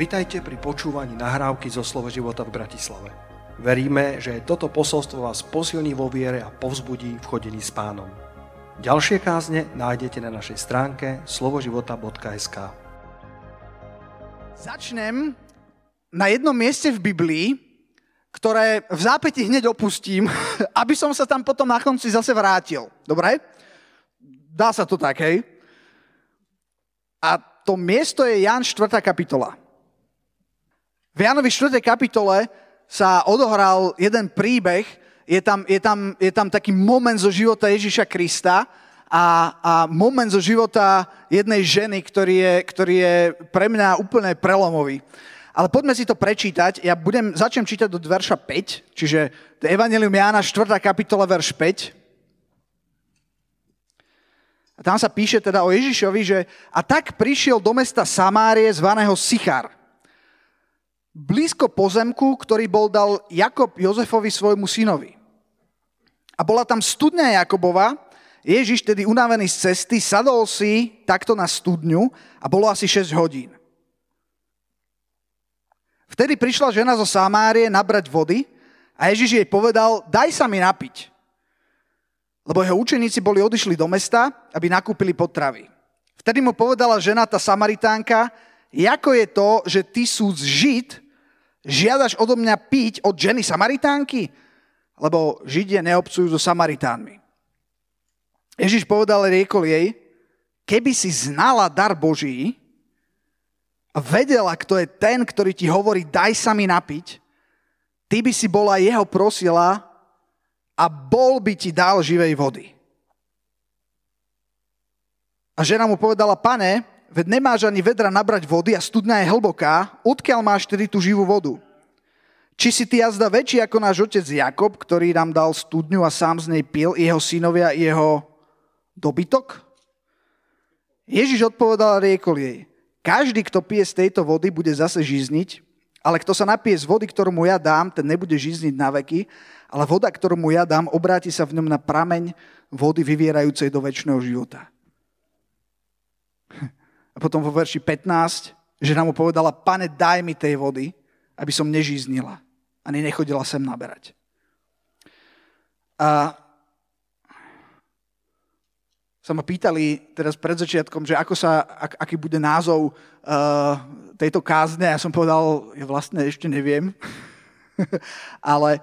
Vitajte pri počúvaní nahrávky zo Slovo života v Bratislave. Veríme, že toto posolstvo vás posilní vo viere a povzbudí v chodení s Pánom. Ďalšie kázne nájdete na našej stránke slovoživota.sk. Začnem na jednom mieste v Biblii, ktoré v zápäti hneď opustím, aby som sa tam potom na konci zase vrátil. Dobre? Dá sa to tak, hej? A to miesto je Ján 4. kapitola. V Jánovi 4. kapitole sa odohral jeden príbeh, je tam taký moment zo života Ježiša Krista a moment zo života jednej ženy, ktorý je pre mňa úplne prelomový. Ale poďme si to prečítať. Ja začnem čítať do verša 5, čiže to je Evangelium Jána 4. kapitola, verš 5. A tam sa píše teda o Ježišovi, že a tak prišiel do mesta Samárie zvaného Sychar, blízko pozemku, ktorý bol dal Jakub Jozefovi svojmu synovi. A bola tam studňa Jakubova. Ježiš, tedy unavený z cesty, sadol si takto na studňu a bolo asi 6 hodín. Vtedy prišla žena zo Samárie nabrať vody a Ježiš jej povedal, daj sa mi napiť. Lebo jeho učeníci boli odišli do mesta, aby nakúpili potravy. Vtedy mu povedala žena, tá Samaritánka, ako je to, že ty sú Žid, žiadaš odo mňa piť od ženy Samaritánky? Lebo Židia neobcujú so Samaritánmi. Ježiš povedal, riekol jej, keby si znala dar Boží a vedela, kto je ten, ktorý ti hovorí, daj sa mi napiť, ty by si bola jeho prosila a bol by ti dal živej vody. A žena mu povedala, pane, veď nemáš ani vedra nabrať vody a studňa je hlboká, odkiaľ máš tedy tú živú vodu? Či si ty jazda väčší ako náš otec Jakub, ktorý nám dal studňu a sám z nej pil, jeho synovia, jeho dobytok? Ježiš odpovedal a riekol jej, každý, kto pije z tejto vody, bude zase žízniť, ale kto sa napije z vody, ktorú mu ja dám, ten nebude žízniť na veky, ale voda, ktorú mu ja dám, obráti sa v ňom na prameň vody vyvierajúcej do večného života. A potom vo verši 15, žena mu povedala, pane, daj mi tej vody, aby som nežíznila, ani nechodila sem naberať. A sa ma pýtali teraz pred začiatkom, že aký bude názov tejto kázne. Ja som povedal, ja vlastne ešte neviem, ale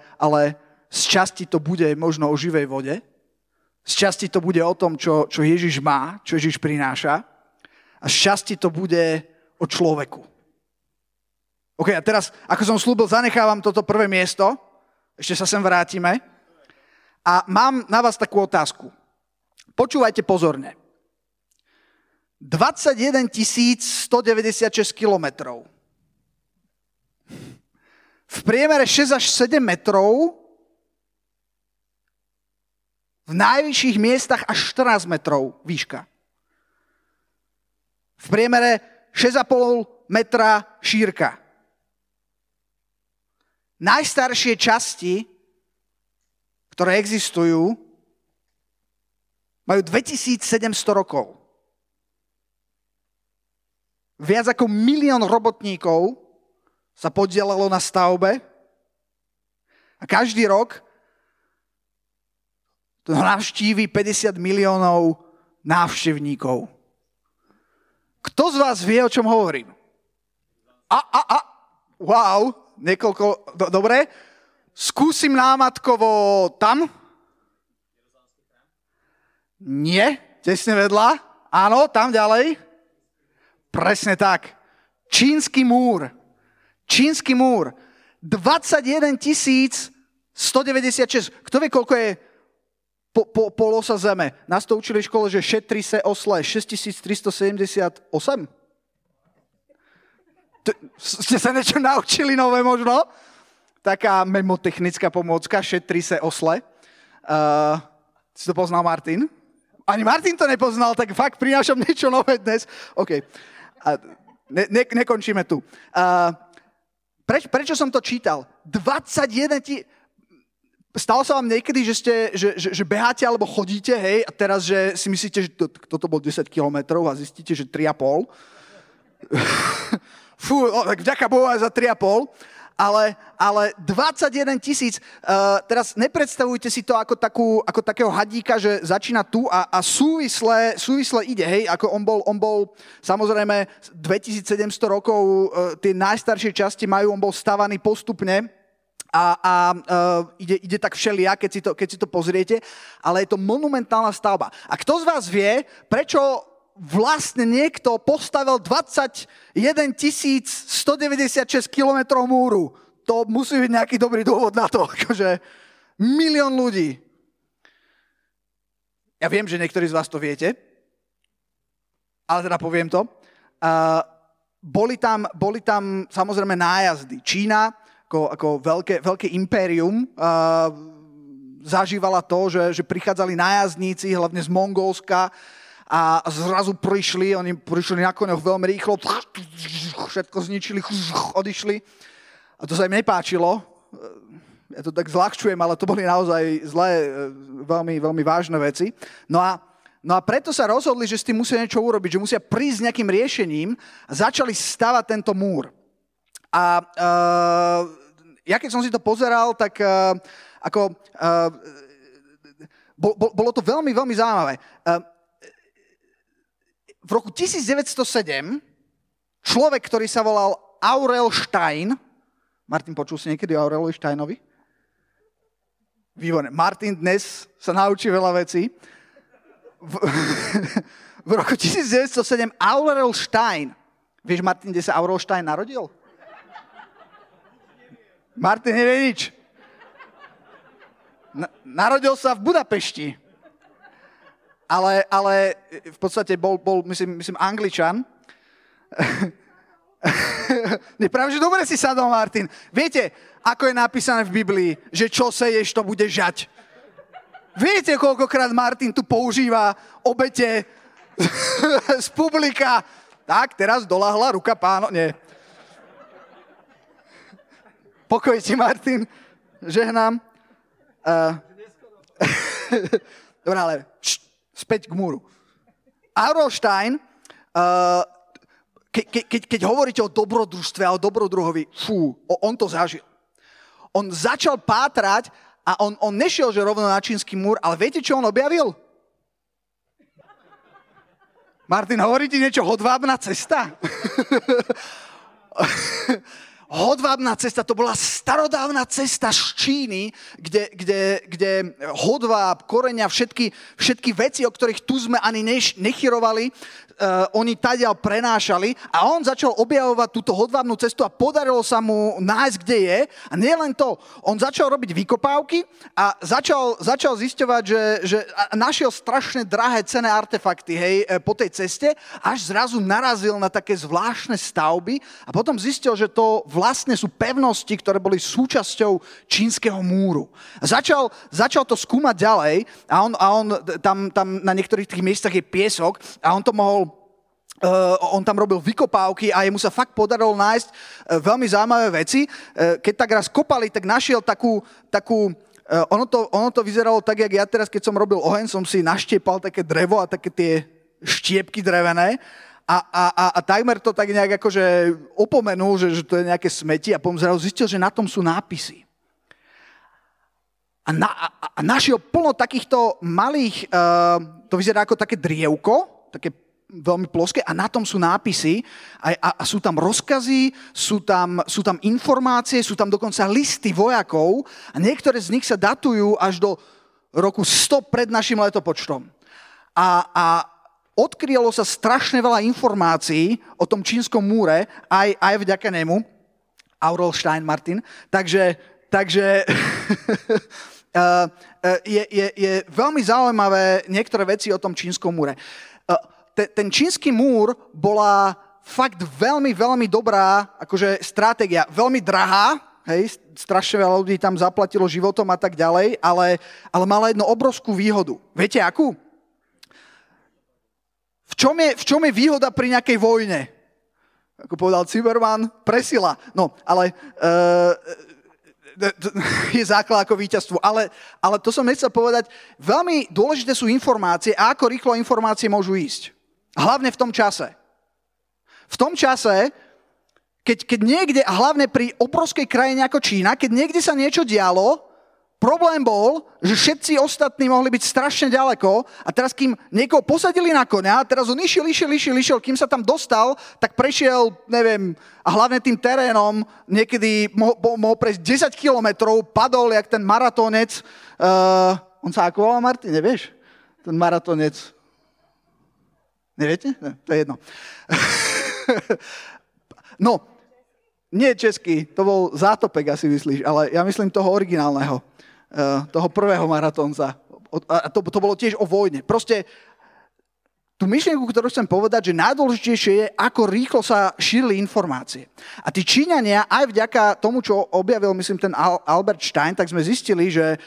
z časti to bude možno o živej vode, z časti to bude o tom, čo Ježiš má, čo Ježiš prináša, a šťastie to bude o človeku. OK, a teraz, ako som slúbil, zanechávam toto prvé miesto. Ešte sa sem vrátime. A mám na vás takú otázku. Počúvajte pozorne. 21 196 kilometrov. V priemere 6 až 7 metrov. V najvyšších miestach až 14 metrov výška. V priemere 6,5 metra šírka. Najstaršie časti, ktoré existujú, majú 2700 rokov. Viac ako 1 000 000 robotníkov sa podielalo na stavbe a každý rok to navštíví 50 000 000 návštevníkov. Kto z vás vie, o čom hovorím? Wow, niekoľko, dobre. Skúsim námatkovo tam. Nie, tesne vedľa. Áno, tam ďalej. Presne tak. Čínsky múr. 21 196. Kto vie, koľko je polosa zeme? Nás to učili v škole, že šetri se osle. 6378. Ste sa niečo naučili nové možno? Taká memotechnická pomôcka, šetri se osle. Si to poznal Martin? Ani Martin to nepoznal, tak fakt prinášam niečo nové dnes. OK. Nekončíme tu. Prečo som to čítal? 21... Stalo sa vám niekedy, že beháte alebo chodíte, hej, a teraz, že si myslíte, že toto bol 10 kilometrov a zistíte, že 3,5. fú, tak vďaka Bohu aj za 3,5, ale 21 000, teraz nepredstavujte si to ako takého hadíka, že začína tu a súvisle ide, hej, ako on bol samozrejme 2700 rokov, tie najstaršie časti majú, on bol stavaný postupne a ide tak všelia, keď si to pozriete, ale je to monumentálna stavba. A kto z vás vie, prečo vlastne niekto postavil 21 196 kilometrov múru? To musí byť nejaký dobrý dôvod na to, akože 1 000 000 ľudí. Ja viem, že niektorí z vás to viete, ale teda poviem to. Boli tam samozrejme nájazdy. Čína ako veľké impérium zažívala to, že prichádzali nájazdníci, hlavne z Mongolska, a zrazu prišli na koňoch veľmi rýchlo, všetko zničili, odišli. A to sa im nepáčilo. Ja to tak zľahčujem, ale to boli naozaj zlé, veľmi, veľmi vážne veci. No a preto sa rozhodli, že s tým musia niečo urobiť, že musia prísť s nejakým riešením a začali stavať tento múr. A ja keď som si to pozeral, tak bolo to veľmi, veľmi zaujímavé. V roku 1907 človek, ktorý sa volal Aurel Stein, Martin, počul si niekedy o Aurelovi Steinovi? Výborné. Martin dnes sa naučí veľa vecí. V roku 1907 Aurel Stein. Vieš, Martin, kde sa Aurel Stein narodil? Martin nevie nič. Narodil sa v Budapešti. Ale v podstate bol myslím, Angličan. Nepravím, že dobre si sadol, Martin. Viete, ako je napísané v Biblii, že čo seješ, to bude žať. Viete, koľkokrát Martin tu používa obete z publika. Tak, teraz doľahla ruka páno. Nie. Pokoj ti, Martin. Žehnám. Dobre, ale... Späť k múru. Aurel Stein, keď hovoríte o dobrodružstve a o dobrodruhovi, fú, on to zažil. On začal pátrať a on nešiel, že rovno na Čínsky múr, ale viete, čo on objavil? Martin, hovorí ti niečo hodvábna cesta? Hodvábna cesta, to bola starodávna cesta z Číny, kde hodváb, korenia, všetky veci, o ktorých tu sme ani nechyrovali, oni tadiaľ prenášali a on začal objavovať túto hodvábnu cestu a podarilo sa mu nájsť, kde je. A nie len to, on začal robiť vykopávky a začal zisťovať, že našiel strašne drahé cenné artefakty, hej, po tej ceste, až zrazu narazil na také zvláštne stavby a potom zistil, že to vlastne sú pevnosti, ktoré boli súčasťou Čínskeho múru. Začal to skúmať ďalej a on tam na niektorých tých miestach je piesok a on to mohol, on tam robil vykopávky a jemu sa fakt podarilo nájsť veľmi zaujímavé veci. Keď tak raz kopali, tak našiel takú ono to vyzeralo tak, jak ja teraz, keď som robil oheň, som si naštiepal také drevo a také tie štiepky drevené. A Timer to tak nejak akože opomenul, že to je nejaké smeti a potom zrazu zistil, že na tom sú nápisy. A našiel plno takýchto malých, to vyzerá ako také drievko, také veľmi ploské a na tom sú nápisy a sú tam rozkazy, sú tam informácie, sú tam dokonca listy vojakov a niektoré z nich sa datujú až do roku 100 pred našim letopočtom. A odkrylo sa strašne veľa informácií o tom Čínskom múre, aj vďaka nemu, Aurel Stein, Martin. Takže je veľmi zaujímavé niektoré veci o tom Čínskom múre. Ten Čínsky múr bola fakt veľmi, veľmi dobrá akože stratégia, veľmi drahá. Hej, strašne veľa ľudí tam zaplatilo životom a tak ďalej, ale mala jednu obrovskú výhodu. Viete, akú? V čom je výhoda pri nejakej vojne? Ako povedal Ciberman, presila. No, ale je základ ako víťazstvu. Ale to som nechcel povedať. Veľmi dôležité sú informácie a ako rýchlo informácie môžu ísť. Hlavne v tom čase. V tom čase Keď niekde, a hlavne pri obrovskej krajine ako Čína, keď niekde sa niečo dialo, problém bol, že všetci ostatní mohli byť strašne ďaleko a teraz, kým niekoho posadili na koňa, teraz on išiel, kým sa tam dostal, tak prešiel, neviem, a hlavne tým terénom, niekedy mohol prejsť 10 kilometrov, padol jak ten maratónec. On sa ako volá, Martin, nevieš? Ten maratónec. Neviete? Ne, to je jedno. No, nie český, to bol Zátopek, asi myslíš, ale ja myslím toho originálneho, toho prvého maratónca. A to bolo tiež o vojne. Proste tú myšlienku, ktorú chcem povedať, že najdôležitejšie je, ako rýchlo sa šírili informácie. A tí Číňania, aj vďaka tomu, čo objavil, myslím, ten Albert Stein, tak sme zistili, že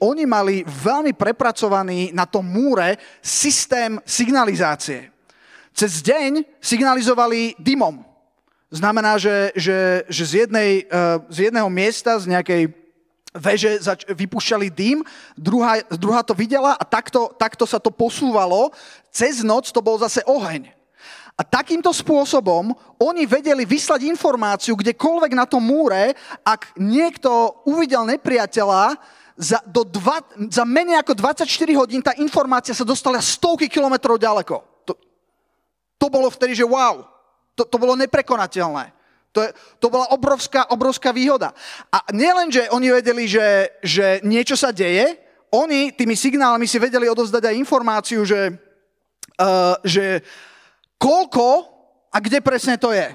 oni mali veľmi prepracovaný na tom múre systém signalizácie. Cez deň signalizovali dymom. Znamená, že z jedného miesta, z nejakej veže vypúšťali dym, druhá to videla a takto sa to posúvalo. Cez noc to bol zase oheň. A takýmto spôsobom oni vedeli vyslať informáciu kdekoľvek na tom múre, ak niekto uvidel nepriateľa, za menej ako 24 hodín tá informácia sa dostala stovky kilometrov ďaleko. To bolo vtedy, že wow. To bolo neprekonateľné. To bola obrovská výhoda. A nielen, že oni vedeli, že niečo sa deje, oni tými signálmi si vedeli odovzdať aj informáciu, že koľko a kde presne to je.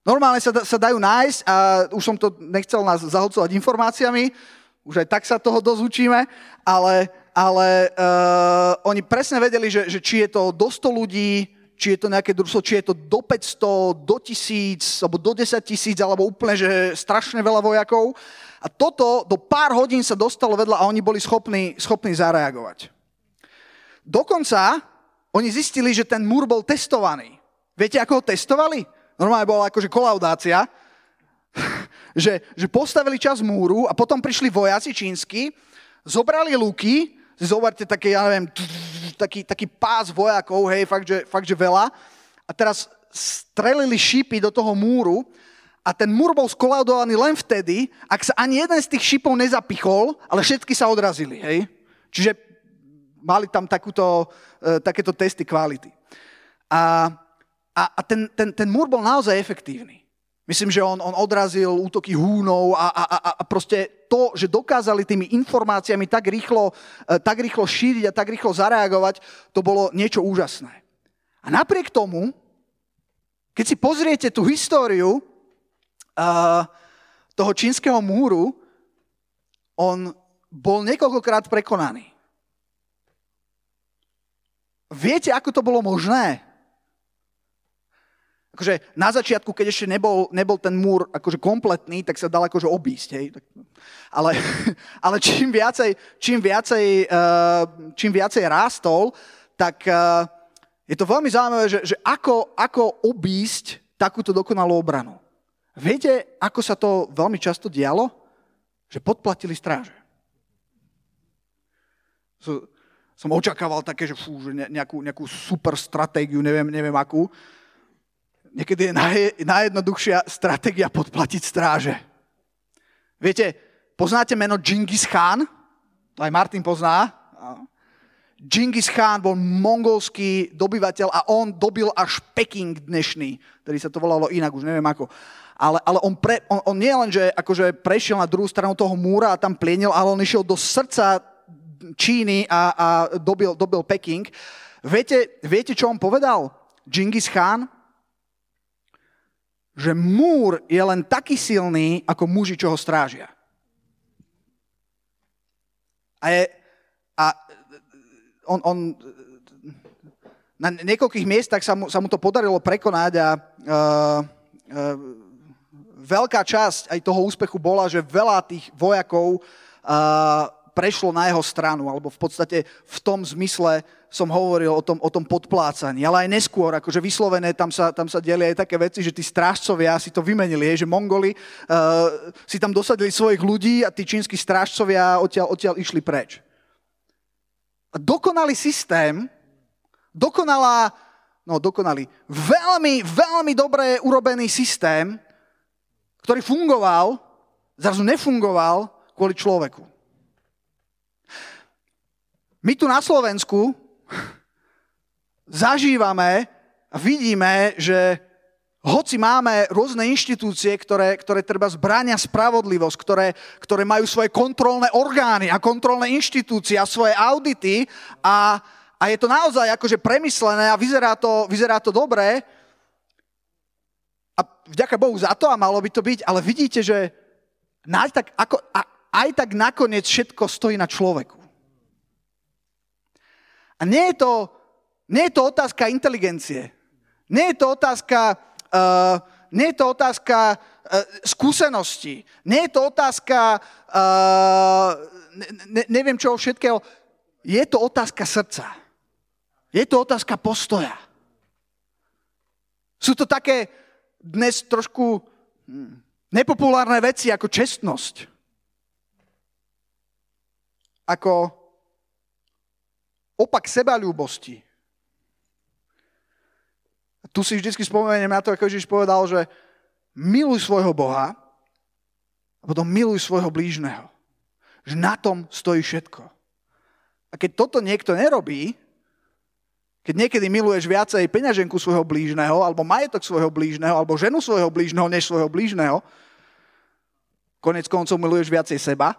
Normálne sa dajú nájsť a už som to nechcel nás zahlcovať informáciami, už aj tak sa toho dozúčime, ale oni presne vedeli, že či je to do 100 ľudí, či je to nejaké družstvo, či je to do 500, do 1000, alebo do 10 000, alebo úplne, že strašne veľa vojakov. A toto do pár hodín sa dostalo vedľa a oni boli schopní zareagovať. Dokonca oni zistili, že ten múr bol testovaný. Viete, ako ho testovali? Normálne bola akože kolaudácia, že postavili časť múru a potom prišli vojaci čínsky, zobrali luky, zoberte také, ja neviem, taký pás vojakov, hej, fakt, že veľa. A teraz strelili šípy do toho múru a ten múr bol skolaudovaný len vtedy, ak sa ani jeden z tých šípov nezapichol, ale všetky sa odrazili, hej. Čiže mali tam takéto testy kvality. A ten múr bol naozaj efektívny. Myslím, že on odrazil útoky Húnov a proste to, že dokázali tými informáciami tak rýchlo šíriť a tak rýchlo zareagovať, to bolo niečo úžasné. A napriek tomu, keď si pozriete tú históriu toho čínskeho múru, on bol niekoľkokrát prekonaný. Viete, ako to bolo možné? Akože na začiatku, keď ešte nebol ten múr akože kompletný, tak sa dal akože obísť. Hej? Ale čím viacej rástol, tak je to veľmi zaujímavé, že ako obísť takúto dokonalú obranu. Viete, ako sa to veľmi často dialo? Že podplatili stráže. Som očakával také, že nejakú super stratégiu, neviem akú. Niekedy je najjednoduchšia stratégia podplatiť stráže. Viete, poznáte meno Džingis Khan? To aj Martin pozná. Džingis Khan bol mongolský dobyvateľ a on dobil až Peking dnešný, ktorý sa to volalo inak, už neviem ako. Ale on nie len, že akože prešiel na druhú stranu toho múra a tam plienil, ale on išiel do srdca Číny a dobil Peking. Viete, čo on povedal? Džingis Khan, že múr je len taký silný, ako muži, čo ho strážia. On na niekoľkých miestach sa mu to podarilo prekonať a veľká časť aj toho úspechu bola, že veľa tých vojakov prešlo na jeho stranu, alebo v podstate v tom zmysle som hovoril o tom podplácaní, ale aj neskôr, akože vyslovené, tam sa delia aj také veci, že tí strážcovia si to vymenili, že Mongoli si tam dosadili svojich ľudí a tí čínsky strážcovia odtiaľ išli preč. Dokonalý systém, dokonalá no dokonalý, veľmi, veľmi dobre urobený systém, ktorý fungoval, zrazu nefungoval kvôli človeku. My tu na Slovensku zažívame a vidíme, že hoci máme rôzne inštitúcie, ktoré treba zbránia spravodlivosť, ktoré majú svoje kontrolné orgány a kontrolné inštitúcie a svoje audity a je to naozaj akože premyslené a vyzerá to dobre a vďaka Bohu za to a malo by to byť, ale vidíte, že aj tak nakoniec všetko stojí na človeku. A nie je to otázka inteligencie, nie je to otázka skúsenosti. Nie je to otázka neviem čoho všetkého. Je to otázka srdca. Je to otázka postoja. Sú to také dnes trošku nepopulárne veci ako čestnosť. Ako opak sebaľúbosti. Tu si vždy spomeniem na to, ako Ježiš povedal, že miluj svojho Boha a potom miluj svojho blížneho. Že na tom stojí všetko. A keď toto niekto nerobí, keď niekedy miluješ viacej peňaženku svojho blížneho, alebo majetok svojho blížneho, alebo ženu svojho blížneho, než svojho blížneho, konec koncov miluješ viacej seba.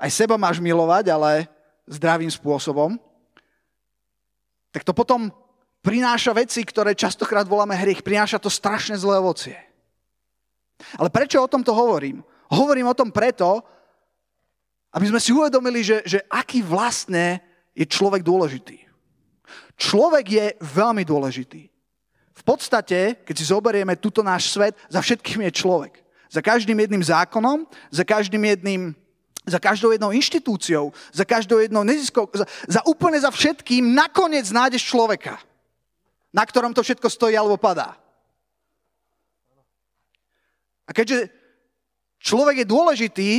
Aj seba máš milovať, ale zdravým spôsobom. Tak to potom prináša veci, ktoré častokrát voláme hriech. Prináša to strašne zlé ovocie. Ale prečo o tom to hovorím? Hovorím o tom preto, aby sme si uvedomili, že aký vlastne je človek dôležitý. Človek je veľmi dôležitý. V podstate, keď si zoberieme túto náš svet, za všetkým je človek. Za každým jedným zákonom, za každou jednou inštitúciou, za každou jednou neziskou, za úplne za všetkým nakoniec nájdeš človeka, na ktorom to všetko stojí alebo padá. A keďže človek je dôležitý,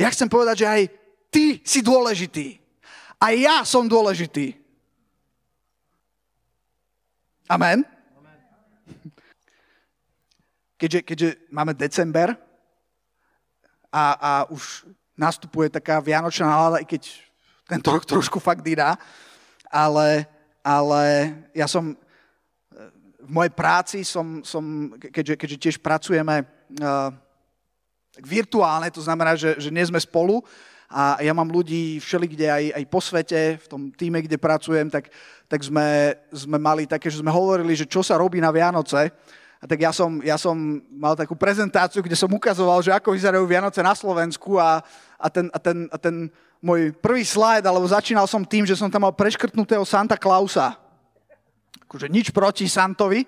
ja chcem povedať, že aj ty si dôležitý. Aj ja som dôležitý. Amen? Keďže máme december a už nastupuje taká vianočná nálada, i keď tento rok trošku fakt dýna, ale ja som... V mojej práci keďže tiež pracujeme virtuálne, to znamená, že nie sme spolu a ja mám ľudí všelikde aj po svete, v tom týme, kde pracujem, tak sme mali také, že sme hovorili, že čo sa robí na Vianoce. A tak ja som mal takú prezentáciu, kde som ukazoval, že ako vyzerajú Vianoce na Slovensku a ten môj prvý slajd, alebo začínal som tým, že som tam mal preškrtnutého Santa Clausa. Akože nič proti Santovi,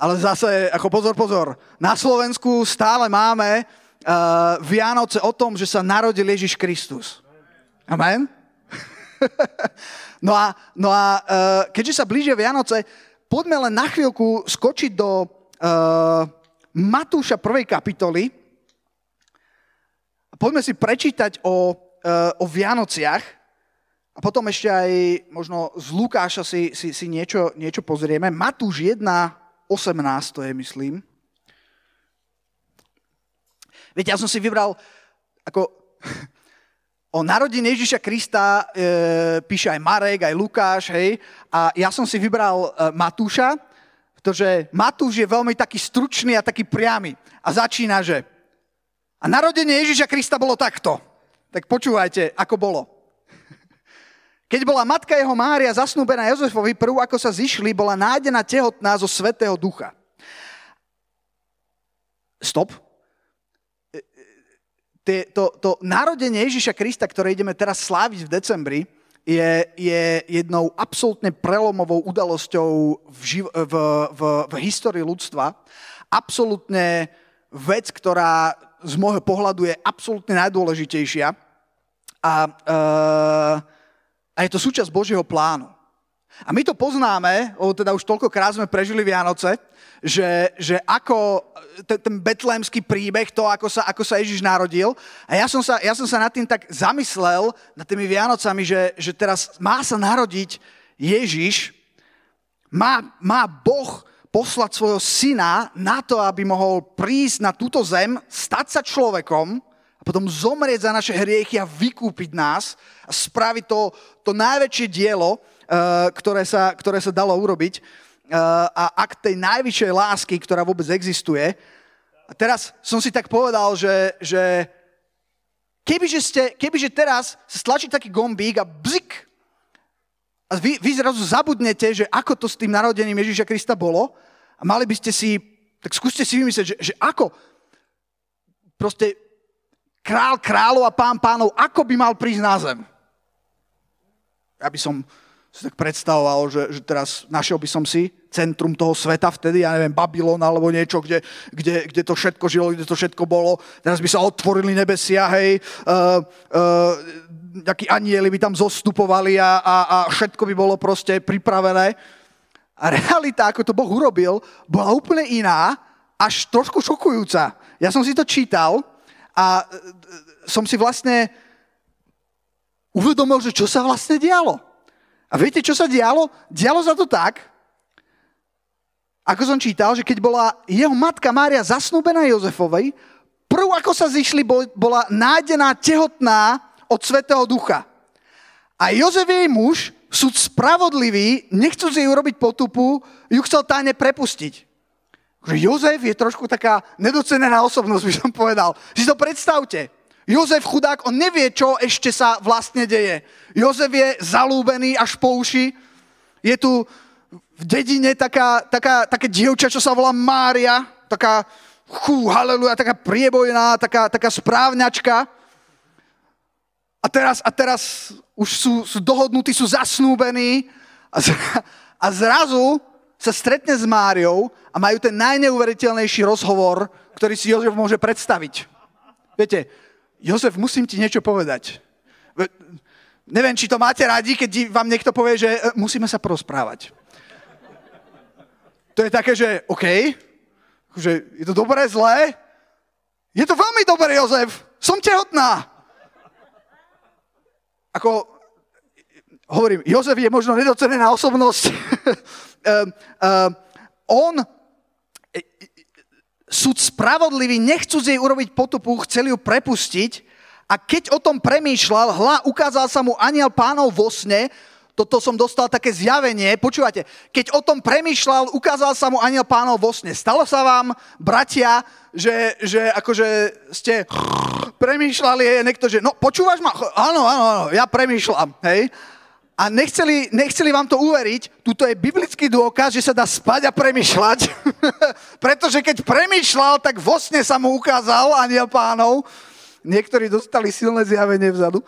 ale zase, ako pozor, na Slovensku stále máme Vianoce o tom, že sa narodil Ježiš Kristus. Amen? No a keďže sa blížia Vianoce, poďme len na chvíľku skočiť do Matúša 1. kapitoly. Poďme si prečítať o Vianociach. A potom ešte aj možno z Lukáša si niečo pozrieme. Matúš 1:18 to je, myslím. Viete, ja som si vybral, ako o narodení Ježiša Krista píše aj Marek, aj Lukáš, hej. A ja som si vybral Matúša, pretože Matúš je veľmi taký stručný a taký priamy. A začína, že a narodenie Ježiša Krista bolo takto. Tak počúvajte, ako bolo. Keď bola matka jeho Mária zasnúbená Jozefovi, prv ako sa zišli, bola nájdená tehotná zo Svätého Ducha. Stop. To narodenie Ježiša Krista, ktoré ideme teraz sláviť v decembri, je jednou absolútne prelomovou udalosťou v histórii ľudstva. Absolútne vec, ktorá z môjho pohľadu je absolútne najdôležitejšia. A je to súčasť Božieho plánu. A my to poznáme, teda už toľkokrát sme prežili Vianoce, že ako ten betlehemský príbeh, to, ako sa Ježiš narodil. A ja som sa nad tým tak zamyslel, nad tými Vianocami, že teraz má sa narodiť Ježiš, Má Boh poslať svojho syna na to, aby mohol prísť na túto zem, stať sa človekom a potom zomrieť za naše hriechy a vykúpiť nás a spraviť to najväčšie dielo, ktoré sa dalo urobiť a akt tej najvyššej lásky, ktorá vôbec existuje. A teraz som si tak povedal, že kebyže teraz sa stlačí taký gombík a bzik, a vy zrazu zabudnete, že ako to s tým narodením Ježíša Krista bolo a mali by ste si, tak skúste si vymyslieť, že ako proste král kráľov a pán pánov, ako by mal prísť na zem. Ja by som si tak predstavoval, že teraz našiel by som si centrum toho sveta vtedy, ja neviem, Babylon alebo niečo, kde to všetko žilo, kde to všetko bolo. Teraz by sa otvorili nebesia, hej, nejakí anjeli by tam zostupovali a všetko by bolo proste pripravené. A realita, ako to Boh urobil, bola úplne iná, až trošku šokujúca. Ja som si to čítal a som si vlastne uvedomil, že čo sa vlastne dialo. A viete, čo sa dialo? Dialo sa to tak, ako som čítal, že keď bola jeho matka Mária zasnúbená Jozefovi, prv ako sa zišli, bola nájdená tehotná od Svetého Ducha. A Jozef jej muž, súd spravodlivý, nechcúc jej urobiť potupu, ju chcel tajne prepustiť. Jozef je trošku taká nedocenená osobnosť, by som povedal. Si to predstavte. Jozef chudák, on nevie, čo ešte sa vlastne deje. Jozef je zalúbený až po uši. Je tu v dedine také dievča, čo sa volá Mária, taká haleluja, taká priebojná, taká správňačka. A teraz už sú dohodnutí, sú zasnúbení a zrazu sa stretne s Máriou a majú ten najneuveriteľnejší rozhovor, ktorý si Jozef môže predstaviť. Viete, Jozef, musím ti niečo povedať. Neviem, či to máte radi, keď vám niekto povie, že musíme sa porozprávať. To je také, že OK, že je to dobré, zlé. Je to veľmi dobré, Jozef, som tehotná. Ako hovorím, Jozef je možno nedocenená osobnosť. On, súd spravodlivý, nechcúc jej urobiť potupu, chceli ju prepustiť a keď o tom premýšľal, ukázal sa mu anjel pánov vo sne, toto som dostal také zjavenie, počúvate, keď o tom premýšľal, ukázal sa mu anjel pánov vo sne. Stalo sa vám, bratia, že akože ste... premýšľali, hej, niekto, že no, počúvaš ma? Áno, ja premýšľam, hej. A nechceli vám to uveriť, tuto je biblický dôkaz, že sa dá spať a premýšľať, pretože keď premýšľal, tak vo sne sa mu ukázal anjel pánov. Niektorí dostali silné zjavenie vzadu.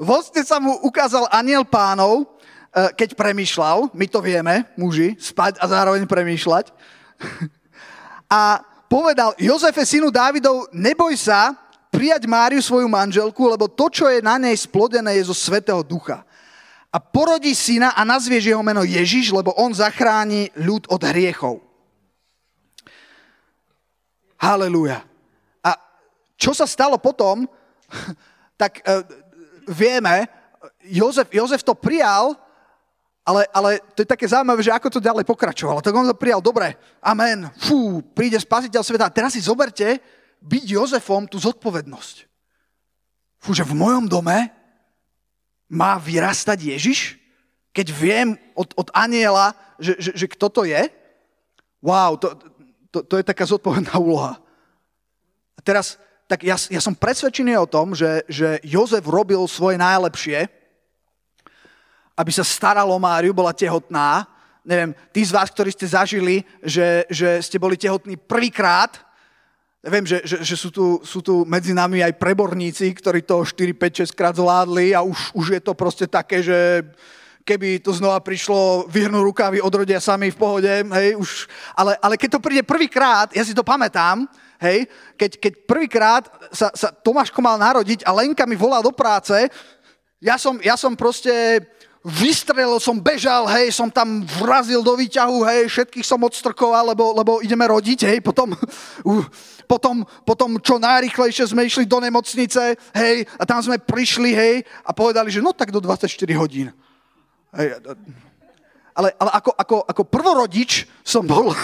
Vo sne sa mu ukázal anjel pánov, keď premýšľal, my to vieme, muži, spať a zároveň premýšľať. A povedal, Jozefe, synu Dávidov, neboj sa prijať Máriu, svoju manželku, lebo to, čo je na nej splodené, je zo Svätého Ducha. A porodí syna a nazvieš jeho meno Ježiš, lebo on zachráni ľud od hriechov. Halelúja. A čo sa stalo potom, tak vieme, Jozef to prijal, ale to je také zaujímavé, že ako to ďalej pokračovalo. Tak on to prijal, dobre, amen, fú, príde spasiteľ sveta. Teraz si zoberte byť Jozefom tú zodpovednosť. Fú, že v mojom dome má vyrastať Ježiš, keď viem od anjela, že kto to je. Wow, to je taká zodpovedná úloha. A teraz, tak ja som presvedčený o tom, že Jozef robil svoje najlepšie, aby sa staralo Máriu, bola tehotná. Neviem, tí z vás, ktorí ste zažili, že ste boli tehotní prvýkrát, neviem, že sú tu medzi nami aj preborníci, ktorí to 4, 5, 6 krát zvládli a už je to proste také, že keby to znova prišlo, vyhrnú rukávy, odrodia sami v pohode, hej, už. Ale keď to príde prvýkrát, ja si to pamätám, hej, keď prvýkrát sa Tomáško mal narodiť a Lenka mi volá do práce, ja som proste... Vystrelil som, bežal, hej, som tam vrazil do výťahu, hej, všetkých som odstrkoval, lebo ideme rodiť, hej, potom čo najrýchlejšie sme išli do nemocnice, hej, a tam sme prišli, hej, a povedali, že no tak do 24 hodín. Ale ako prvorodič som bol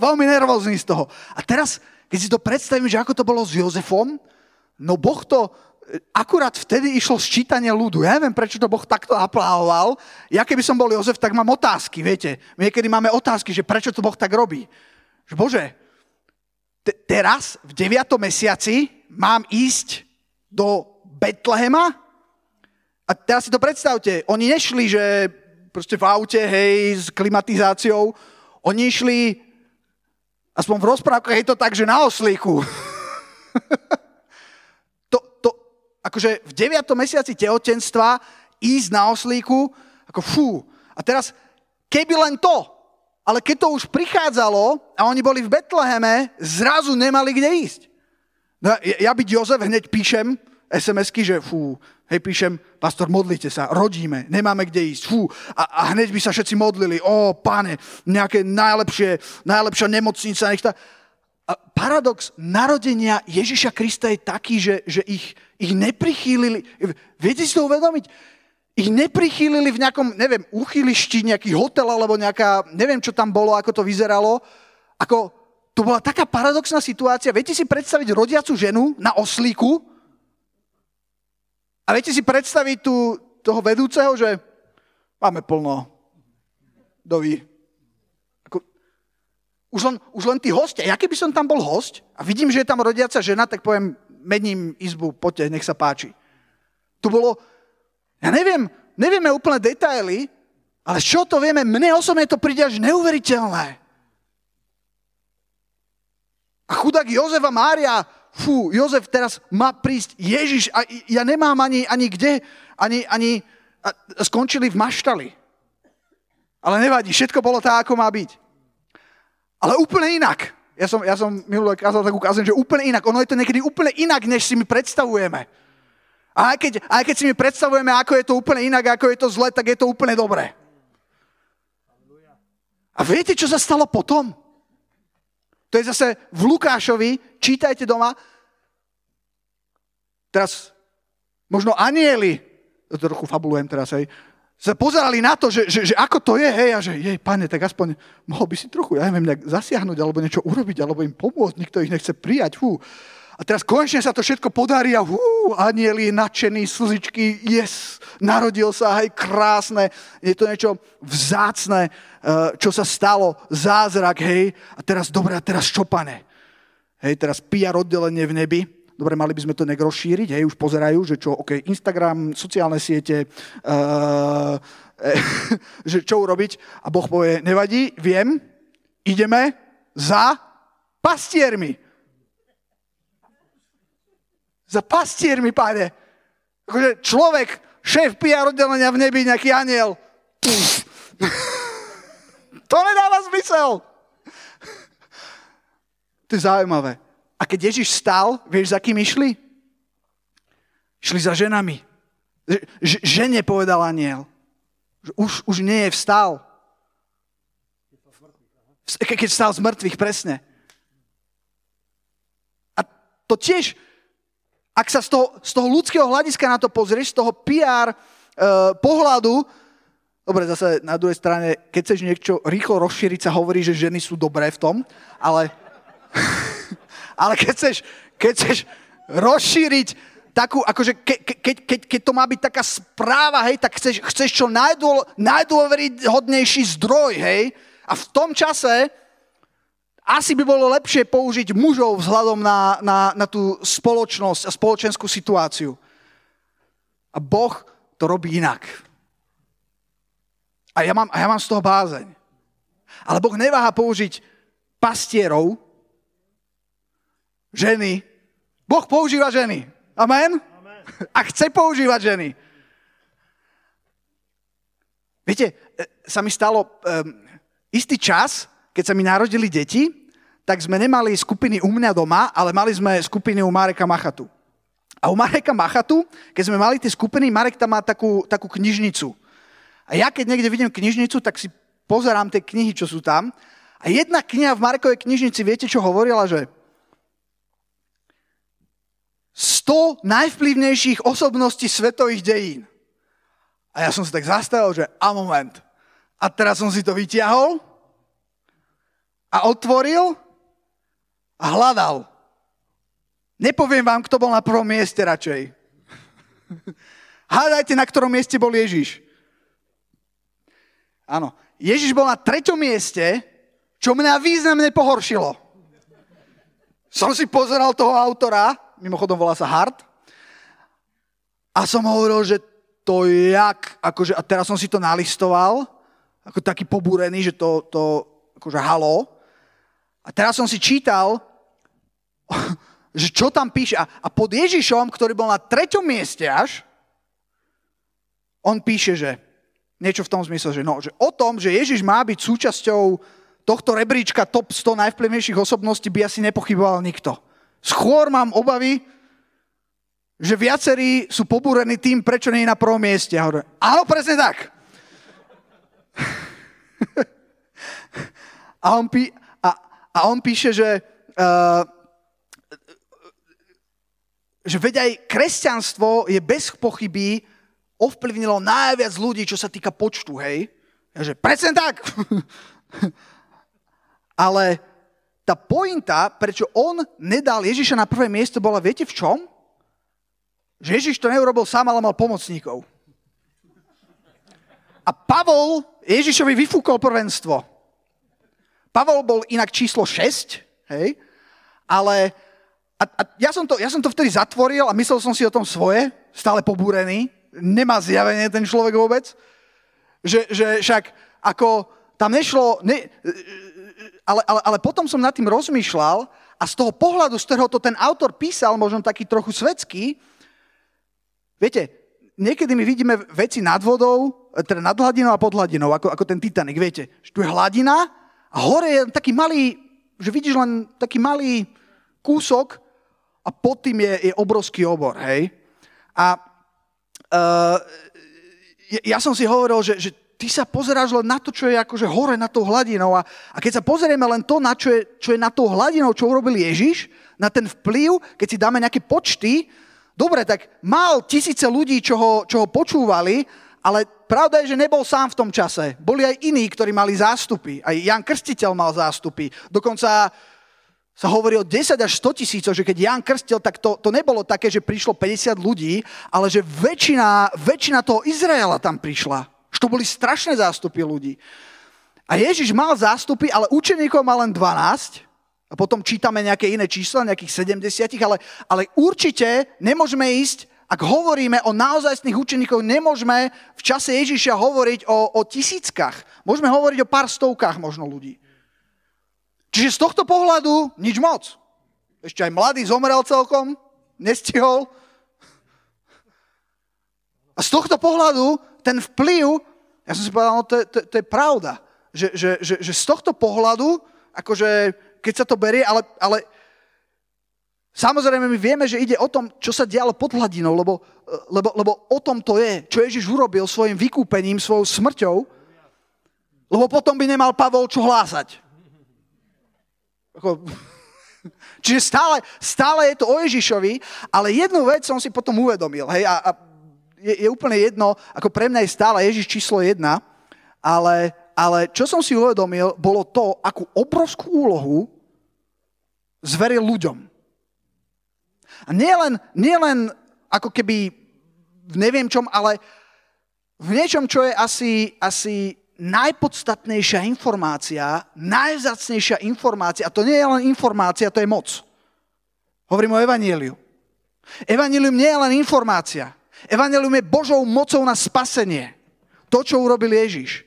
veľmi nervózny z toho. A teraz, keď si to predstavím, že ako to bolo s Jozefom, no Boh to akurát vtedy išlo sčítanie ľudu. Ja neviem, prečo to Boh takto apláhoval. Ja keby som bol Jozef, tak mám otázky, viete. Niekedy máme otázky, že prečo to Boh tak robí. Že Bože, teraz v 9. mesiaci mám ísť do Betlehema? A teraz si to predstavte. Oni nešli, že proste v aute, hej, s klimatizáciou. Oni išli, aspoň v rozprávkach je to tak, že na oslíku. to, akože v 9. mesiaci tehotenstva ísť na oslíku, ako fú. A teraz, keby len to, ale keď to už prichádzalo a oni boli v Betleheme, zrazu nemali kde ísť. No, ja byť Jozef, hneď píšem SMS-ky, že fú, hej, píšem, pastor, modlite sa, rodíme, nemáme kde ísť, fú. A hneď by sa všetci modlili, ó, Pane, nejaké najlepšia nemocnica, nech tá... A paradox narodenia Ježiša Krista je taký, že ich neprichýlili, viete si to uvedomiť? Ich neprichýlili v nejakom, neviem, úchylišti, nejaký hotel, alebo nejaká, neviem, čo tam bolo, ako to vyzeralo, ako to bola taká paradoxná situácia. Viete si predstaviť rodiacu ženu na oslíku? A viete si predstaviť toho vedúceho, že máme plno doví. Už len tí hostia. Ja keby som tam bol host a vidím, že je tam rodiaca žena, tak poviem, mením izbu, poďte, nech sa páči. Tu bolo, ja nevieme úplne detaily, ale čo to vieme, mne osobne to príde až neuveriteľné. A chudák Jozef a Mária... Fú, Jozef, teraz má prísť Ježiš a ja nemám ani kde, ani skončili v maštali. Ale nevadí, všetko bolo tak, ako má byť. Ale úplne inak. Ja som minulé kázal takú kázeň, že úplne inak. Ono je to niekedy úplne inak, než si my predstavujeme. A aj keď si my predstavujeme, ako je to úplne inak, ako je to zle, tak je to úplne dobré. A viete, čo sa stalo potom? To je zase v Lukášovi, čítajte doma. Teraz možno anjeli, trochu fabulujem teraz, hej, sa pozerali na to, že ako to je, hej, a že jej, Pane, tak aspoň mohol by si trochu, ja neviem, nejak zasiahnuť, alebo niečo urobiť, alebo im pomôcť, nikto ich nechce prijať, hú. A teraz konečne sa to všetko podarí a hú, anjeli, nadšení, slzičky, yes, narodil sa, hej, krásne, je to niečo vzácne, čo sa stalo, zázrak, hej, a teraz, dobre, a teraz čo, Pane? Hej, teraz PR oddelenie v nebi, dobre, mali by sme to nejak rozšíriť, hej, už pozerajú, že čo, ok, Instagram, sociálne siete, že čo urobiť, a Boh povie, nevadí, viem, ideme za pastiermi. Za pastiermi, Pane. Akože človek, šéf PR oddelenia v nebi, nejaký anjel. To nedáva zmysel. To je zaujímavé. A keď Ježiš stál, vieš, za kým išli? Išli za ženami. Žene povedal anjel. Už nie je vstal. Keď vstal z mŕtvych, presne. A to tiež... Ak sa z toho ľudského hľadiska na to pozrieš, z toho PR pohľadu, dobre, zase na druhej strane, keď chceš niečo rýchlo rozšíriť, sa hovorí, že ženy sú dobré v tom, ale keď chceš rozšíriť takú, akože keď to má byť taká správa, hej, tak chceš čo najdôveryhodnejší zdroj, hej, a v tom čase... Asi by bolo lepšie použiť mužov vzhľadom na tú spoločnosť a spoločenskú situáciu. A Boh to robí inak. A ja mám z toho bázeň. Ale Boh neváha použiť pastierov, ženy. Boh používa ženy. Amen? Amen. A chce používať ženy. Viete, sa mi stalo istý čas... Keď sa mi narodili deti, tak sme nemali skupiny u mňa doma, ale mali sme skupiny u Mareka Machatu. A u Mareka Machatu, keď sme mali tie skupiny, Marek tam má takú knižnicu. A ja keď niekde vidím knižnicu, tak si pozerám tie knihy, čo sú tam. A jedna kniha v Marekovej knižnici, viete, čo hovorila, že 100 najvplyvnejších osobností svetových dejín. A ja som sa tak zastavil, že a moment. A teraz som si to vytiahol a otvoril a hľadal. Nepoviem vám, kto bol na prvom mieste radšej. Hádajte, na ktorom mieste bol Ježiš. Áno, Ježiš bol na treťom mieste, čo mňa významne pohoršilo. Som si pozeral toho autora, mimochodom volá sa Hart, a som hovoril, že to jak, akože, a teraz som si to nalistoval, ako taký pobúrený, že to akože halo. A teraz som si čítal, že čo tam píše. A pod Ježišom, ktorý bol na treťom mieste až, on píše, že niečo v tom zmysle, že o tom, že Ježiš má byť súčasťou tohto rebríčka top 100 najvplyvnejších osobností, by asi nepochyboval nikto. Skôr mám obavy, že viacerí sú pobúrení tým, prečo nie je na prvom mieste. A hovorím, áno, presne tak. A on píše, že veď aj kresťanstvo je bez pochyby ovplyvnilo najviac ľudí, čo sa týka počtu, hej? Že presne tak! Ale tá pointa, prečo on nedal Ježiša na prvé miesto, bola, viete v čom? Že Ježiš to neurobil sám, ale mal pomocníkov. A Pavol Ježišovi vyfúkol prvenstvo. Pavol bol inak číslo 6, hej? Ale ja som to vtedy zatvoril a myslel som si o tom svoje, stále pobúrený. Nemá zjavenie ten človek vôbec, že však ako tam nešlo, ale potom som nad tým rozmýšľal a z toho pohľadu, z ktorého to ten autor písal, možno taký trochu svetský, viete, niekedy my vidíme veci nad vodou, teda nad hladinou a pod hladinou, ako ten Titanic, viete, že tu je hladina a hore je taký malý, že vidíš len taký malý kúsok a pod tým je obrovský obor, hej. A ja som si hovoril, že ty sa pozeráš len na to, čo je akože hore nad tou hladinou a keď sa pozrieme len to, na čo je nad tou hladinou, čo urobil Ježiš, na ten vplyv, keď si dáme nejaké počty, dobre, tak mal tisíce ľudí, čo ho počúvali, ale pravda je, že nebol sám v tom čase. Boli aj iní, ktorí mali zástupy. Aj Ján Krstiteľ mal zástupy. Dokonca sa hovorí o 10 až 100 tisícov, že keď Ján Krstil, tak to nebolo také, že prišlo 50 ľudí, ale že väčšina toho Izraela tam prišla. Že to boli strašné zástupy ľudí. A Ježiš mal zástupy, ale učeníkov mal len 12. A potom čítame nejaké iné čísla, nejakých 70, ale určite nemôžeme ísť, ak hovoríme o naozajstných učeníkoch, nemôžeme v čase Ježiša hovoriť o tisíckach. Môžeme hovoriť o pár stovkách možno ľudí. Čiže z tohto pohľadu nič moc. Ešte aj mladý zomrel celkom, nestihol. A z tohto pohľadu ten vplyv, ja som si povedal, no to je pravda, že z tohto pohľadu, akože keď sa to berie, ale samozrejme my vieme, že ide o tom, čo sa dialo pod hladinou, lebo o tom to je, čo Ježiš urobil svojim vykúpením, svojou smrťou, lebo potom by nemal Pavol čo hlásať. Čiže stále je to o Ježišovi, ale jednu vec som si potom uvedomil, hej, a je úplne jedno, ako pre mňa je stále Ježiš číslo 1, ale čo som si uvedomil, bolo to, akú obrovskú úlohu zveril ľuďom. A nie len ako keby v neviem čom, ale v niečom, čo je asi najpodstatnejšia informácia, najvzácnejšia informácia, a to nie je len informácia, to je moc. Hovorím o Evangeliu. Evangelium nie je len informácia. Evangelium je Božou mocou na spasenie. To, čo urobil Ježiš.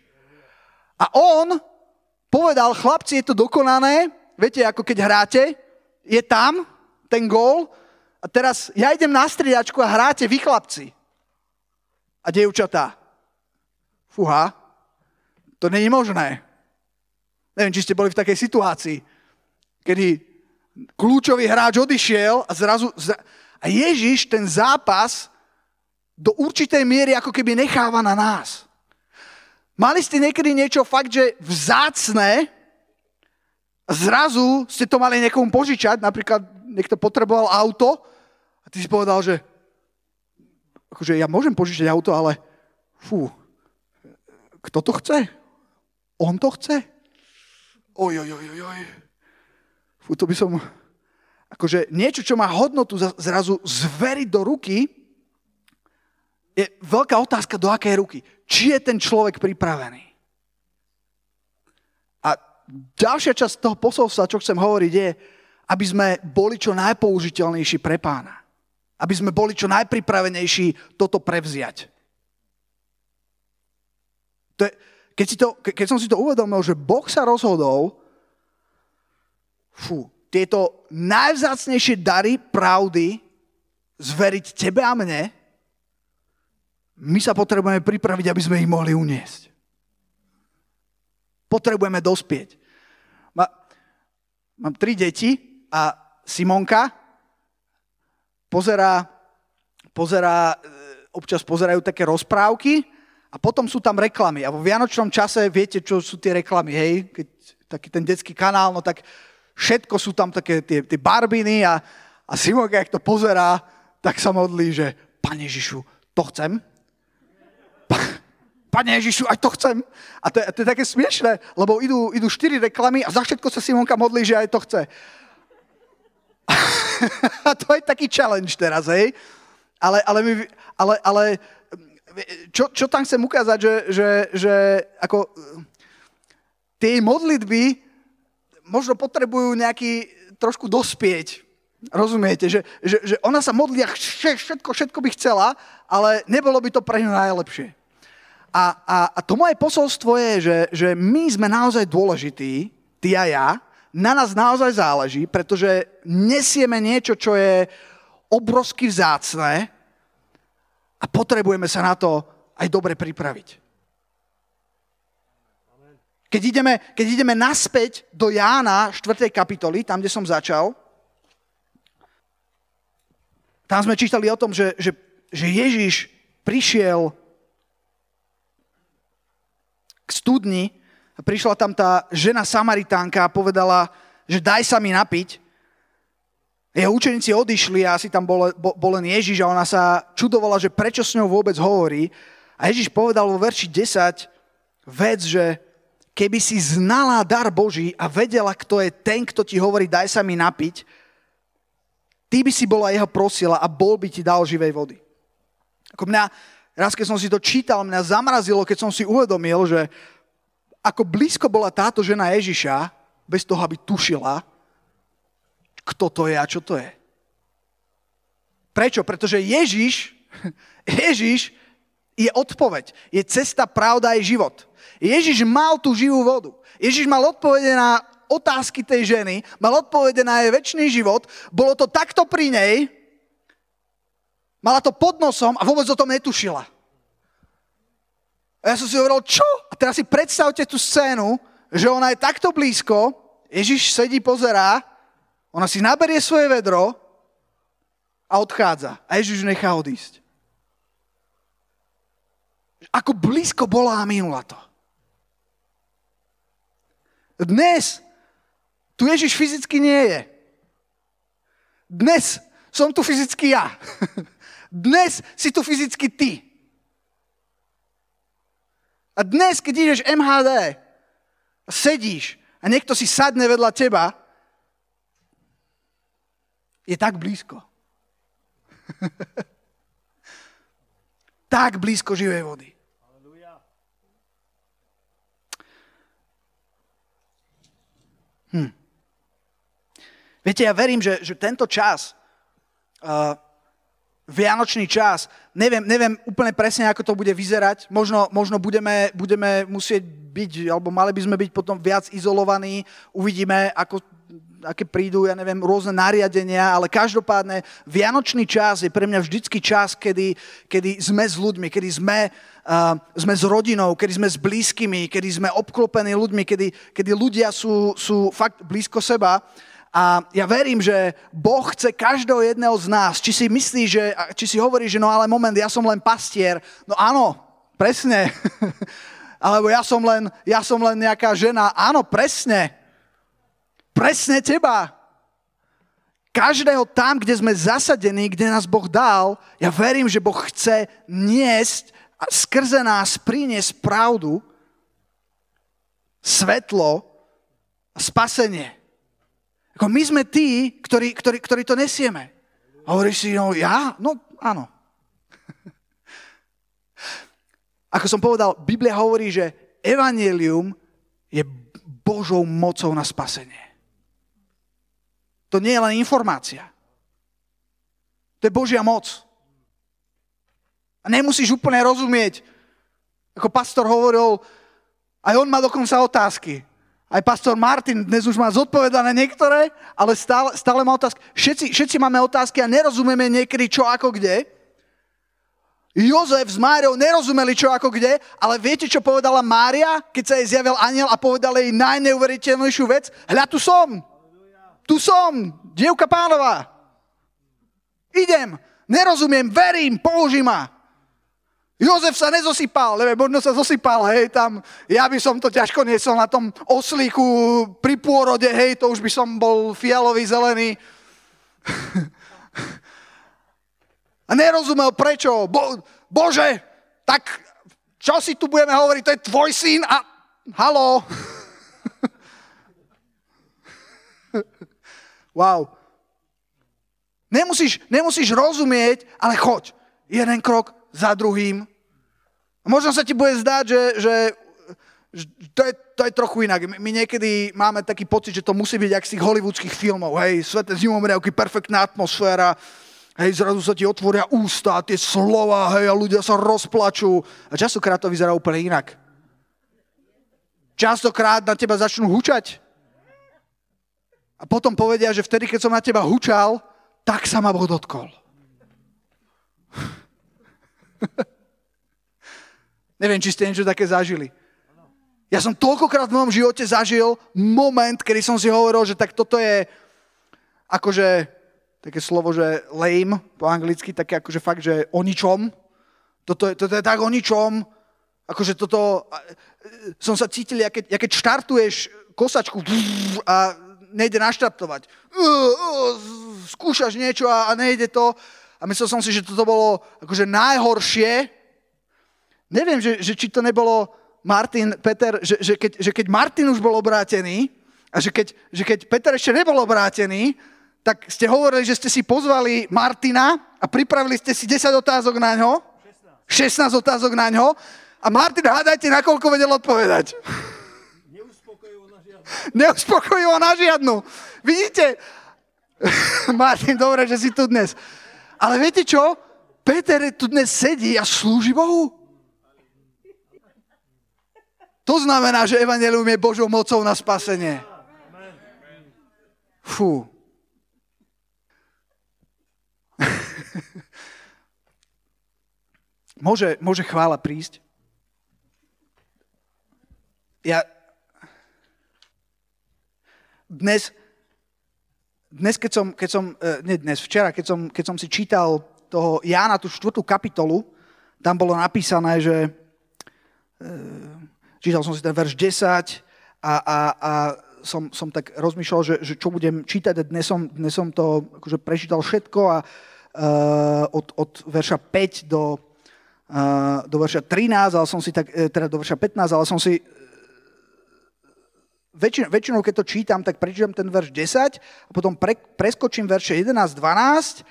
A on povedal, chlapci, je to dokonané, viete, ako keď hráte, je tam ten gól, a teraz ja idem na striedačku a hráte vy, chlapci. A dievčatá. Fúha. To nie je možné. Neviem, či ste boli v takej situácii, kedy kľúčový hráč odišiel a zrazu... A Ježiš ten zápas do určitej miery ako keby necháva na nás. Mali ste niekedy niečo fakt, že vzácne, zrazu ste to mali niekomu požičať, napríklad niekto potreboval auto a ty si povedal, že akože ja môžem požičať auto, ale Fú, kto to chce? On to chce? Oj. Fú, to by som... Akože niečo, čo má hodnotu zrazu zveriť do ruky, je veľká otázka, do akej ruky. Či je ten človek pripravený? A ďalšia časť toho posolstva, čo chcem hovoriť, je, aby sme boli čo najpoužiteľnejší pre Pána. Aby sme boli čo najpripravenejší toto prevziať. To je, keď som si to uvedomil, že Boh sa rozhodol, tieto najvzácnejšie dary pravdy zveriť tebe a mne, my sa potrebujeme pripraviť, aby sme ich mohli uniesť. Potrebujeme dospieť. Mám 3 deti a Simonka občas pozerajú také rozprávky a potom sú tam reklamy. A vo vianočnom čase viete, čo sú tie reklamy, hej? Keď taký ten detský kanál, no tak všetko sú tam také tie barbiny a Simonka, jak to pozerá, tak sa modlí, že Pane Ježišu, to chcem. Pane Ježišu, aj to chcem. A to je také smiešné, lebo idú 4 reklamy a za všetko sa Simonka modlí, že aj to chce. A to je taký challenge teraz, hej? Ale čo tam chcem ukázať, že ako tie modlitby možno potrebujú nejaký trošku dospieť. Rozumiete, že ona sa modlí a všetko by chcela, ale nebolo by to pre ňu najlepšie. A to moje posolstvo je, že my sme naozaj dôležití, ty a ja, na nás naozaj záleží, pretože nesieme niečo, čo je obrovsky vzácne a potrebujeme sa na to aj dobre pripraviť. Keď ideme naspäť do Jána 4. kapitoly, tam, kde som začal, tam sme čítali o tom, že Ježiš prišiel k studni a prišla tam tá žena Samaritánka a povedala, že daj sa mi napiť. Jeho učeníci odišli a asi tam bol len Ježiš a ona sa čudovala, že prečo s ňou vôbec hovorí. A Ježiš povedal vo verši 10 vec, že keby si znala dar Boží a vedela, kto je ten, kto ti hovorí, daj sa mi napiť, ty by si bola jeho prosila a bol by ti dal živej vody. Ako Raz, keď som si to čítal, mňa zamrazilo, keď som si uvedomil, že ako blízko bola táto žena Ježiša, bez toho, aby tušila, kto to je a čo to je. Prečo? Pretože Ježiš je odpoveď. Je cesta, pravda, je život. Ježiš mal tú živú vodu. Ježiš mal odpovede na otázky tej ženy, mal odpovede na jej večný život. Bolo to takto pri nej, mala to pod nosom a vôbec o tom netušila. A ja som si hovoril, čo? A teraz si predstavte tú scénu, že ona je takto blízko, Ježiš sedí, pozerá, ona si naberie svoje vedro a odchádza. A Ježiš nechá odísť. Ako blízko bola a minula to. Dnes tu Ježiš fyzicky nie je. Dnes som tu fyzicky ja. Dnes si tu fyzicky ty. A dnes, keď ideš MHD a sedíš a niekto si sadne vedľa teba, je tak blízko. Tak blízko živej vody. Viete, ja verím, že tento čas, vianočný čas. Neviem úplne presne, ako to bude vyzerať. Možno budeme musieť byť, alebo mali by sme byť potom viac izolovaní. Uvidíme, aké prídu, ja neviem, rôzne nariadenia, ale každopádne vianočný čas je pre mňa vždycky čas, kedy sme s ľuďmi, kedy sme s rodinou, kedy sme s blízkymi, kedy sme obklopení ľuďmi, kedy ľudia sú fakt blízko seba. A ja verím, že Boh chce každého jedného z nás. Či si myslí, či si hovorí, že no ale moment, ja som len pastier. No áno, presne. Alebo ja som len nejaká žena. Áno, presne. Presne teba. Každého tam, kde sme zasadení, kde nás Boh dal, ja verím, že Boh chce niesť a skrze nás priniesť pravdu, svetlo a spasenie. Ako my sme tí, ktorí to nesieme. A hovoríš si, no ja? No áno. Ako som povedal, Biblia hovorí, že evanjelium je Božou mocou na spasenie. To nie je len informácia. To je Božia moc. A nemusíš úplne rozumieť. Ako pastor hovoril, aj on má dokonca otázky. Aj pastor Martin dnes už má zodpovedané niektoré, ale stále má otázky. Všetci máme otázky a nerozumieme niekedy čo ako kde. Jozef s Máriou nerozumeli čo ako kde, ale viete, čo povedala Mária, keď sa jej zjavil anjel a povedal jej najneuveriteľnejšiu vec? Hľa, tu som! Tu som! Dievka pánova! Idem! Nerozumiem, verím, použij ma! Jozef sa nezosypal, neviem, možno sa zosypal, hej, tam, ja by som to ťažko niesol na tom oslíku pri pôrode, hej, to už by som bol fialový, zelený. A nerozumel prečo. Bože, tak čo si tu budeme hovoriť, to je tvoj syn a haló. Wow. Nemusíš rozumieť, ale choď. Jeden krok za druhým. A možno sa ti bude zdať, že to je trochu inak. My niekedy máme taký pocit, že to musí byť jak z tých hollywoodských filmov. Hej, sveté zimomriavky, perfektná atmosféra. Hej, zrazu sa ti otvoria ústa, tie slova, hej, a ľudia sa rozplačú. A častokrát to vyzerá úplne inak. Častokrát na teba začnú hučať. A potom povedia, že vtedy, keď som na teba hučal, tak sa ma Boh dotkol. Neviem, či ste niečo také zažili. Ja som toľkokrát v mojom živote zažil moment, kedy som si hovoril, že tak toto je akože také slovo, že lame po anglicky, také akože fakt, že o ničom. Toto je tak o ničom. Akože toto... Som sa cítil, ja keď štartuješ kosačku a nejde naštartovať. Skúšaš niečo a nejde to. A myslel som si, že toto bolo akože najhoršie. Neviem, že či to nebolo Martin, Peter, že keď Martin už bol obrátený a že keď Peter ešte nebol obrátený, tak ste hovorili, že ste si pozvali Martina a pripravili ste si 10 otázok na ňo. 16 otázok na ňo. A Martin, hádajte, nakoľko vedel odpovedať. Neuspokojivo na žiadnu. Vidíte? Martin, dobre, že si tu dnes. Ale viete čo? Peter tu dnes sedí a slúži Bohu. To znamená, že evanjelium je Božou mocou na spasenie. Fú. Môže chvála prísť? Včera, keď som si čítal toho Jána, tú 4. kapitolu, tam bolo napísané, že čítal som si ten verš 10 a som tak rozmýšľal, že čo budem čítať. Dnes som to akože prečítal všetko a od verša 5 do verša 13, ale som si tak, teda do verša 15, ale som si väčšinou, keď to čítam, tak prečítam ten verš 10 a potom preskočím verše 11, 12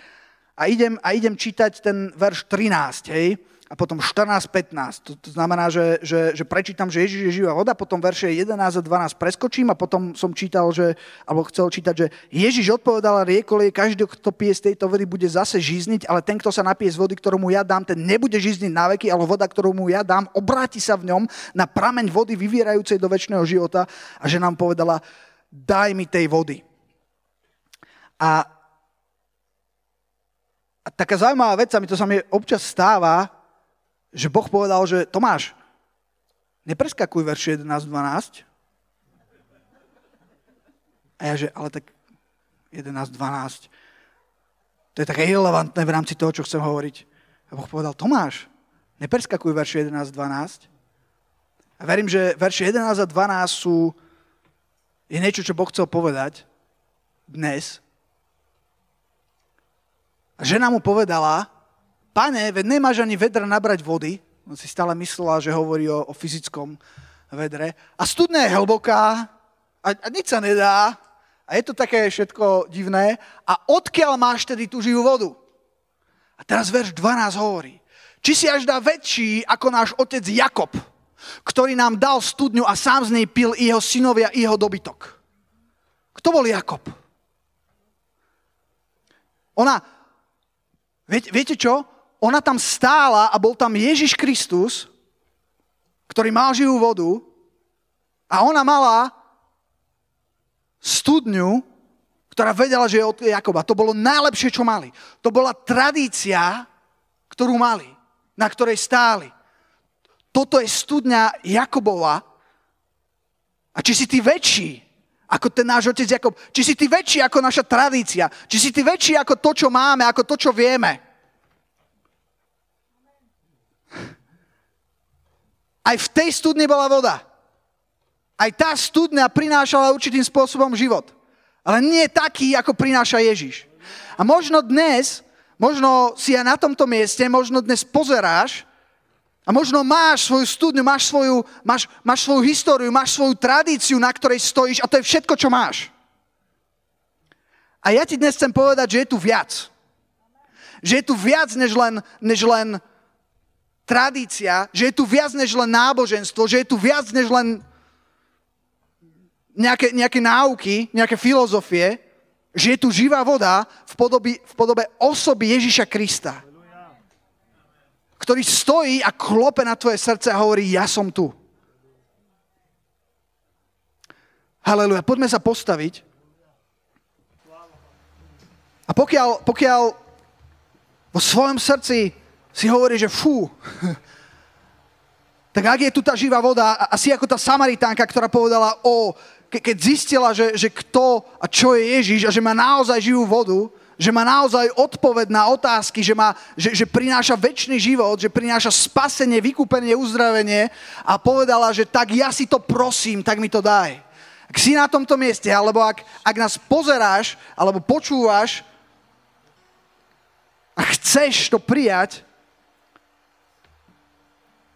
a idem čítať ten verš 13, hej? A potom 14, 15. To znamená, že prečítam, že Ježiš je živá voda, potom verše 11 a 12 preskočím a potom som čítal, chcel čítať, že Ježiš odpovedal a riekol jej, každý, kto pije z tejto vody, bude zase žízniť, ale ten, kto sa napije z vody, ktorú mu ja dám, ten nebude žízniť na veky, ale voda, ktorú mu ja dám, obráti sa v ňom na prameň vody vyvierajúcej do večného života. A že nám povedala, daj mi tej vody. A taká zaujímavá vec, to sa mi občas stáva, že Boh povedal, že Tomáš, nepreskakuj verše 11-12. A ja, že ale tak 11-12, to je také irelevantné v rámci toho, čo chcem hovoriť. A Boh povedal, Tomáš, nepreskakuj verše 11-12. A verím, že verše 11 a 12 je niečo, čo Boh chcel povedať dnes. A žena mu povedala, Pane, veď nemáš ani vedra nabrať vody si stále myslela, že hovorí o fyzickom vedre. A studňa je hlboká a nič sa nedá. A je to také všetko divné. A odkiaľ máš tedy tú živú vodu? A teraz verš 12 hovorí. Či si až dá väčší ako náš otec Jakub, ktorý nám dal studňu a sám z nej pil i jeho synovia, i jeho dobytok. Kto bol Jakub? Ona, viete čo? Ona tam stála a bol tam Ježiš Kristus, ktorý mal živú vodu a ona mala studňu, ktorá vedela, že je od Jakuba. To bolo najlepšie, čo mali. To bola tradícia, ktorú mali, na ktorej stáli. Toto je studňa Jakubova. A či si ty väčší ako ten náš otec Jakub? Či si ty väčší ako naša tradícia? Či si ty väčší ako to, čo máme, ako to, čo vieme? Aj v tej studni bola voda. Aj tá studňa prinášala určitým spôsobom život. Ale nie taký, ako prináša Ježiš. A možno dnes, možno si aj na tomto mieste, možno dnes pozeráš a možno máš svoju studňu, máš svoju históriu, máš svoju tradíciu, na ktorej stojíš a to je všetko, čo máš. A ja ti dnes chcem povedať, že je tu viac. Že je tu viac, než len tradícia, že je tu viac než len náboženstvo, že je tu viac než len nejaké náuky, nejaké filozofie, že je tu živá voda v podobe osoby Ježiša Krista, ktorý stojí a klope na tvoje srdce a hovorí, ja som tu. Haleluja, poďme sa postaviť. A pokiaľ vo svojom srdci si hovorí, že fú, tak ak je tu tá živá voda, asi ako tá Samaritánka, ktorá povedala keď zistila, že kto a čo je Ježiš a že má naozaj živú vodu, že má naozaj odpoveď na otázky, že prináša večný život, že prináša spasenie, vykúpenie, uzdravenie a povedala, že tak ja si to prosím, tak mi to daj. Ak si na tomto mieste, alebo ak nás pozeráš, alebo počúvaš a chceš to prijať,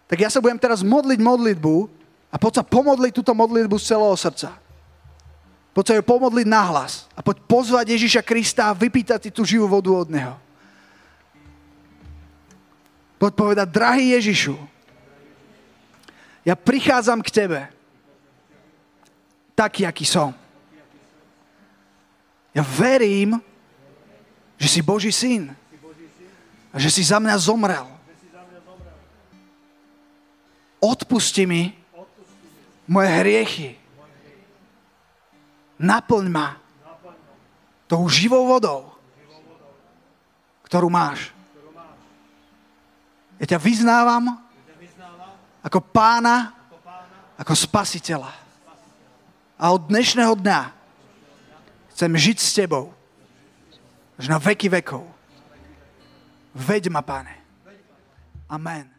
tak ja sa budem teraz modliť modlitbu a poď sa pomodliť túto modlitbu z celého srdca. Poď sa ju pomodliť nahlas a poď pozvať Ježiša Krista a vypýtať si tú živú vodu od Neho. Poď povedať, drahý Ježišu, ja prichádzam k Tebe taký, aký som. Ja verím, že si Boží syn a že si za mňa zomrel. Odpusti mi moje hriechy. Naplň ma tou živou vodou, ktorú máš. Ja ťa vyznávam ako Pána, ako Spasiteľa. A od dnešného dňa chcem žiť s Tebou až na veky vekov. Veď ma, Pane. Amen.